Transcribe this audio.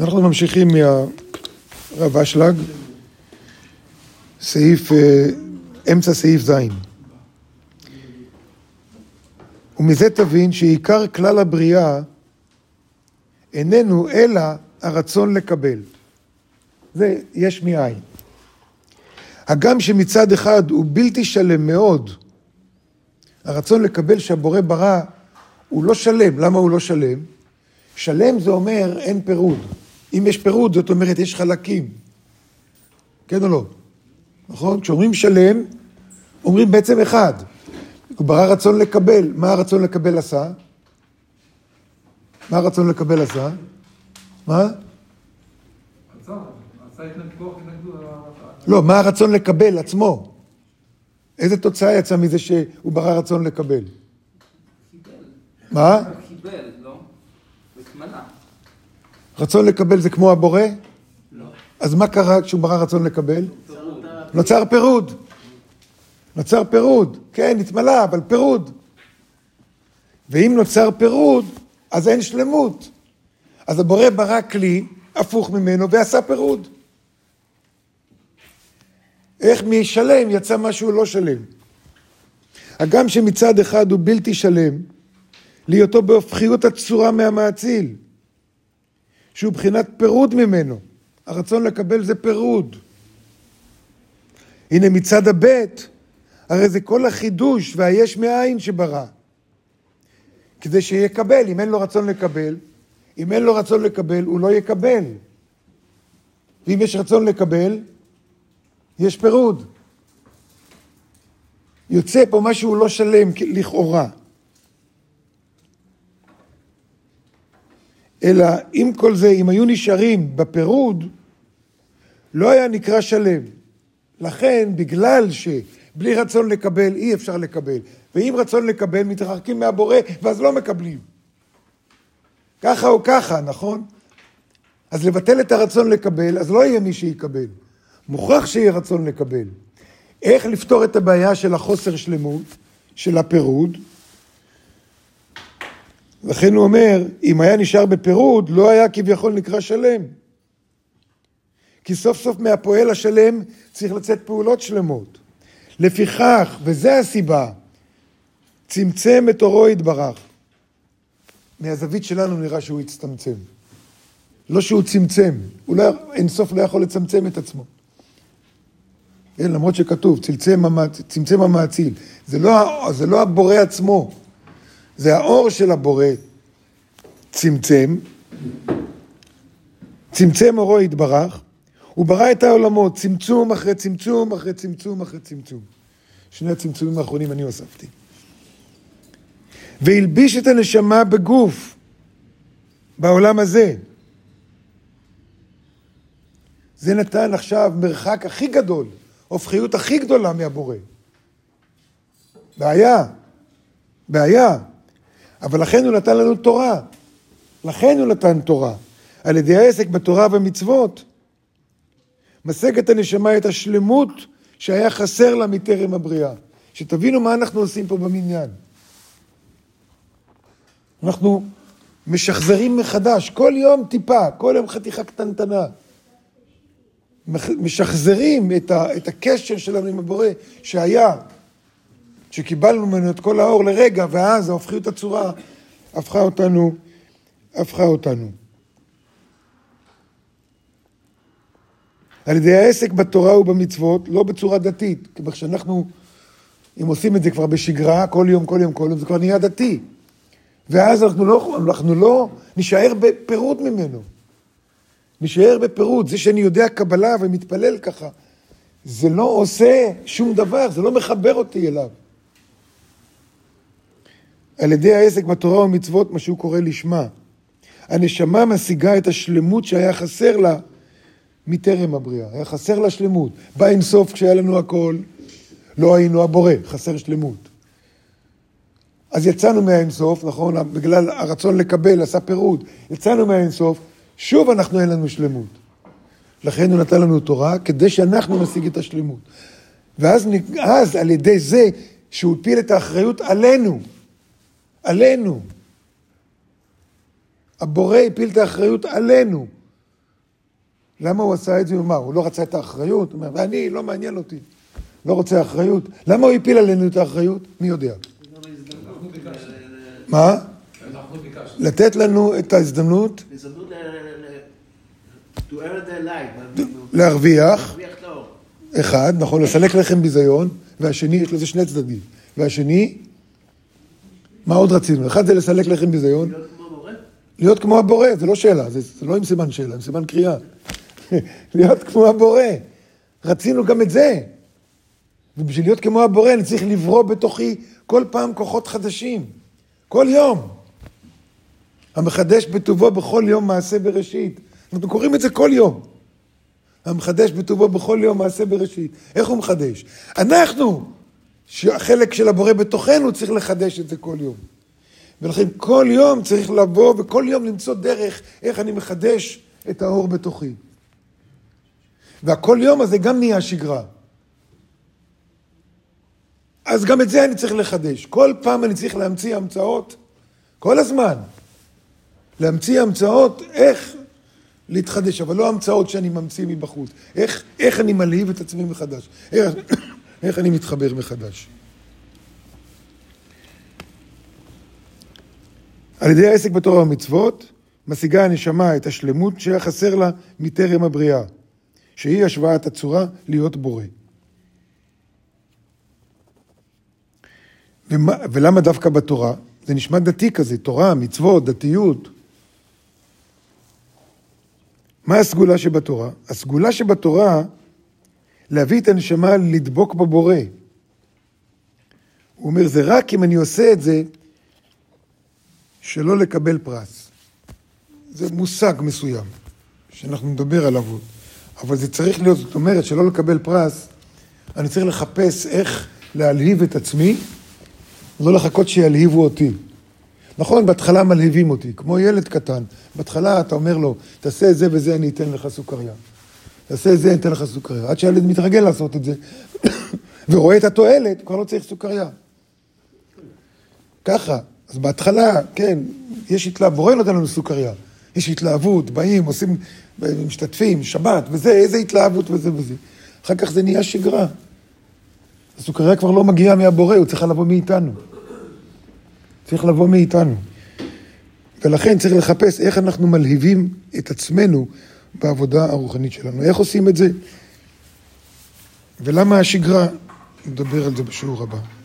אנחנו ממשיכים מהרב אשלג, סעיף, אמצע סעיף זין. ומזה תבין שעיקר כלל הבריאה איננו אלא הרצון לקבל. זה יש מאין. הגם שמצד אחד הוא בלתי שלם מאוד, הרצון לקבל שהבורא ברא הוא לא שלם. למה הוא לא שלם? שלם זה אומר אין פירוד. אם יש פירוד זאת אומרת יש חלקים. כן או לא? נכון? כשאומרים שלם, אומרים בעצם אחד. הוא ברא רצון לקבל. מה הרצון לקבל עשה? מה הרצון לקבל עשה? מה? לא, מה הרצון לקבל עצמו? איזה תוצאה יצא מזה שהוא ברא רצון לקבל? מה? קיבל, לא? בקמנה. רצון לקבל זה כמו הבורא? לא. אז מה קרה כשהוא ברא רצון לקבל? נוצר פירוד. נוצר פירוד. כן, נתמלא, אבל פירוד. ואם נוצר פירוד, אז אין שלמות. אז הבורא ברא כלי, הפוך ממנו, ועשה פירוד. איך משלם יצא משהו לא שלם? הגם שמצד אחד הוא בלתי שלם, להיותו בהופכיות הצורה מהמעציל, שהוא בחינת פירוד ממנו. הרצון לקבל זה פירוד. הנה מצד הבית, הרי זה כל החידוש והיש מאין שברא. כדי שיקבל, אם אין לו רצון לקבל, אם אין לו רצון לקבל, הוא לא יקבל. ואם יש רצון לקבל, יש פירוד. יוצא פה משהו לא שלם לכאורה. אלא אם כל זה, אם היו נשארים בפירוד, לא היה נקרא שלם. לכן, בגלל שבלי רצון לקבל, אי אפשר לקבל. ואם רצון לקבל, מתרחקים מהבורא, ואז לא מקבלים. ככה או ככה, נכון? אז לבטל את הרצון לקבל, אז לא יהיה מי שיקבל. מוכרח שיהיה רצון לקבל. איך לפתור את הבעיה של החוסר שלמות, של הפירוד? לכן הוא אומר, אם היה נשאר בפירוד, לא היה כביכול נקרא שלם. כי סוף סוף מהפועל השלם צריך לצאת פעולות שלמות. לפיכך, וזה הסיבה, צמצם את אורו התברך. מהזווית שלנו נראה שהוא הצטמצם. לא שהוא צמצם. אולי אין סוף לא יכול לצמצם את עצמו. אין, למרות שכתוב, צמצם המעציל. זה לא הבורא עצמו. זה האור של הבורא צמצם. צמצם אורו התברך. הוא ברא את העולמות, צמצום אחרי צמצום, אחרי צמצום, אחרי צמצום. שני הצמצומים האחרונים אני הוספתי. והלביש את הנשמה בגוף, בעולם הזה. זה נתן עכשיו מרחק הכי גדול, הופכיות הכי גדולה מהבורא. בעיה. אבל לכן הוא נתן לנו תורה. על ידי העסק בתורה ומצוות, משגת הנשמה את השלמות שהיה חסר לה מטרם הבריאה. שתבינו מה אנחנו עושים פה במניין. אנחנו משחזרים מחדש, כל יום טיפה, כל יום חתיכה קטנטנה. משחזרים את הקשר שלנו עם הבורא שהיה, שקיבלנו ממנו את כל האור לרגע, ואז ההופכיות הצורה הפכה אותנו. על ידי העסק בתורה ובמצוות, לא בצורה דתית, כי כשאנחנו, אם עושים את זה כבר בשגרה, כל יום, זה כבר נהיה דתי. ואז אנחנו לא נשאר בפירוד ממנו. נשאר בפירוד. זה שאני יודע קבלה ומתפלל ככה, זה לא עושה שום דבר, זה לא מחבר אותי אליו. על ידי העסק בתורה ומצוות, מה שהוא קורא לשמה, הנשמה משיגה את השלמות שהיה חסר לה, מטרם הבריאה, היה חסר לה שלמות. בא עם סוף כשהיה לנו הכל, לא היינו הבורא, חסר שלמות. אז יצאנו מהאינסוף, נכון? בגלל הרצון לקבל, עשה פירוד. יצאנו מהאינסוף, שוב אנחנו אין לנו שלמות. לכן הוא נתן לנו תורה, כדי שאנחנו נשיג את השלמות. ואז על ידי זה, שהוא הפיל את האחריות עלינו. הבורא הפיל את האחריות עלינו. למה הוא עשה את זה? הוא אמר, הוא לא רצה את האחריות, הוא אומר, ואני, לא מעניין אותי, לא רוצה אחריות. למה הוא הפיל עלינו את האחריות? מי יודע? מה? לתת לנו את ההזדמנות להרוויח אחד, נכון, לסלק לחם ביזיון, והשני, יש לזה שני צדדים, והשני, מה עוד רצינו? אחד זה לסלק לחם ביזיון, להיות כמו הבורא, זה לא שאלה, זה לא עם סימן שאלה, עם סימן קריאה. להיות כמו הבורא. רצינו גם את זה. ובשביל להיות כמו הבורא, אני צריך לברוא בתוכי כל פעם כוחות חדשים. כל יום. המחדש בטובו בכל יום מעשה בראשית. אנחנו קוראים את זה כל יום. המחדש בטובו בכל יום מעשה בראשית. איך הוא מחדש? אנחנו, שהחלק של הבורא בתוכנו, צריך לחדש את זה כל יום. ולכן כל יום צריך לבוא, וכל יום למצוא דרך איך אני מחדש את האור בתוכי. והכל יום הזה גם נהיה שגרה. אז גם את זה אני צריך לחדש. כל פעם אני צריך להמציא המצאות, כל הזמן. להמציא המצאות, איך להתחדש, אבל לא המצאות שאני ממציא מבחוץ. איך אני מלהיב את עצמי מחדש. איך אני מתחבר מחדש. על ידי העסק בתורה ומצוות, משיגה הנשמה את השלמות שהיה חסר לה מטרם הבריאה, שהיא השוואת הצורה להיות בורא. ולמה דווקא בתורה? זה נשמע דתי כזה, תורה, מצוות, דתיות. מה הסגולה שבתורה? הסגולה שבתורה, להביא את הנשמה לדבוק בבורא. הוא אומר, זה רק אם אני עושה את זה, שלא לקבל פרס. זה מושג מסוים, שאנחנו מדבר עליו. אבל זה צריך להיות, זאת אומרת, שלא לקבל פרס, אני צריך לחפש איך להלהיב את עצמי, לא לחכות שיאלהיבו אותי. נכון, בהתחלה מלהיבים אותי, כמו ילד קטן. בהתחלה אתה אומר לו, תעשה את זה וזה, אני אתן לך סוכריה. תעשה את זה, אני אתן לך סוכריה. עד שהילד מתרגל לעשות את זה, ורואה את התועלת, כבר לא צריך סוכריה. ככה. אז בהתחלה, כן, יש התלהבות, בורא נותן לנו סוכריה, יש התלהבות, באים, עושים, משתתפים, שבת, וזה, איזה התלהבות וזה. אחר כך זה נהיה שגרה. הסוכריה כבר לא מגיעה מהבורא, הוא צריך לבוא מאיתנו. ולכן צריך לחפש איך אנחנו מלהיבים את עצמנו בעבודה הרוחנית שלנו. איך עושים את זה? ולמה השגרה? נדבר על זה בשיעור הבא.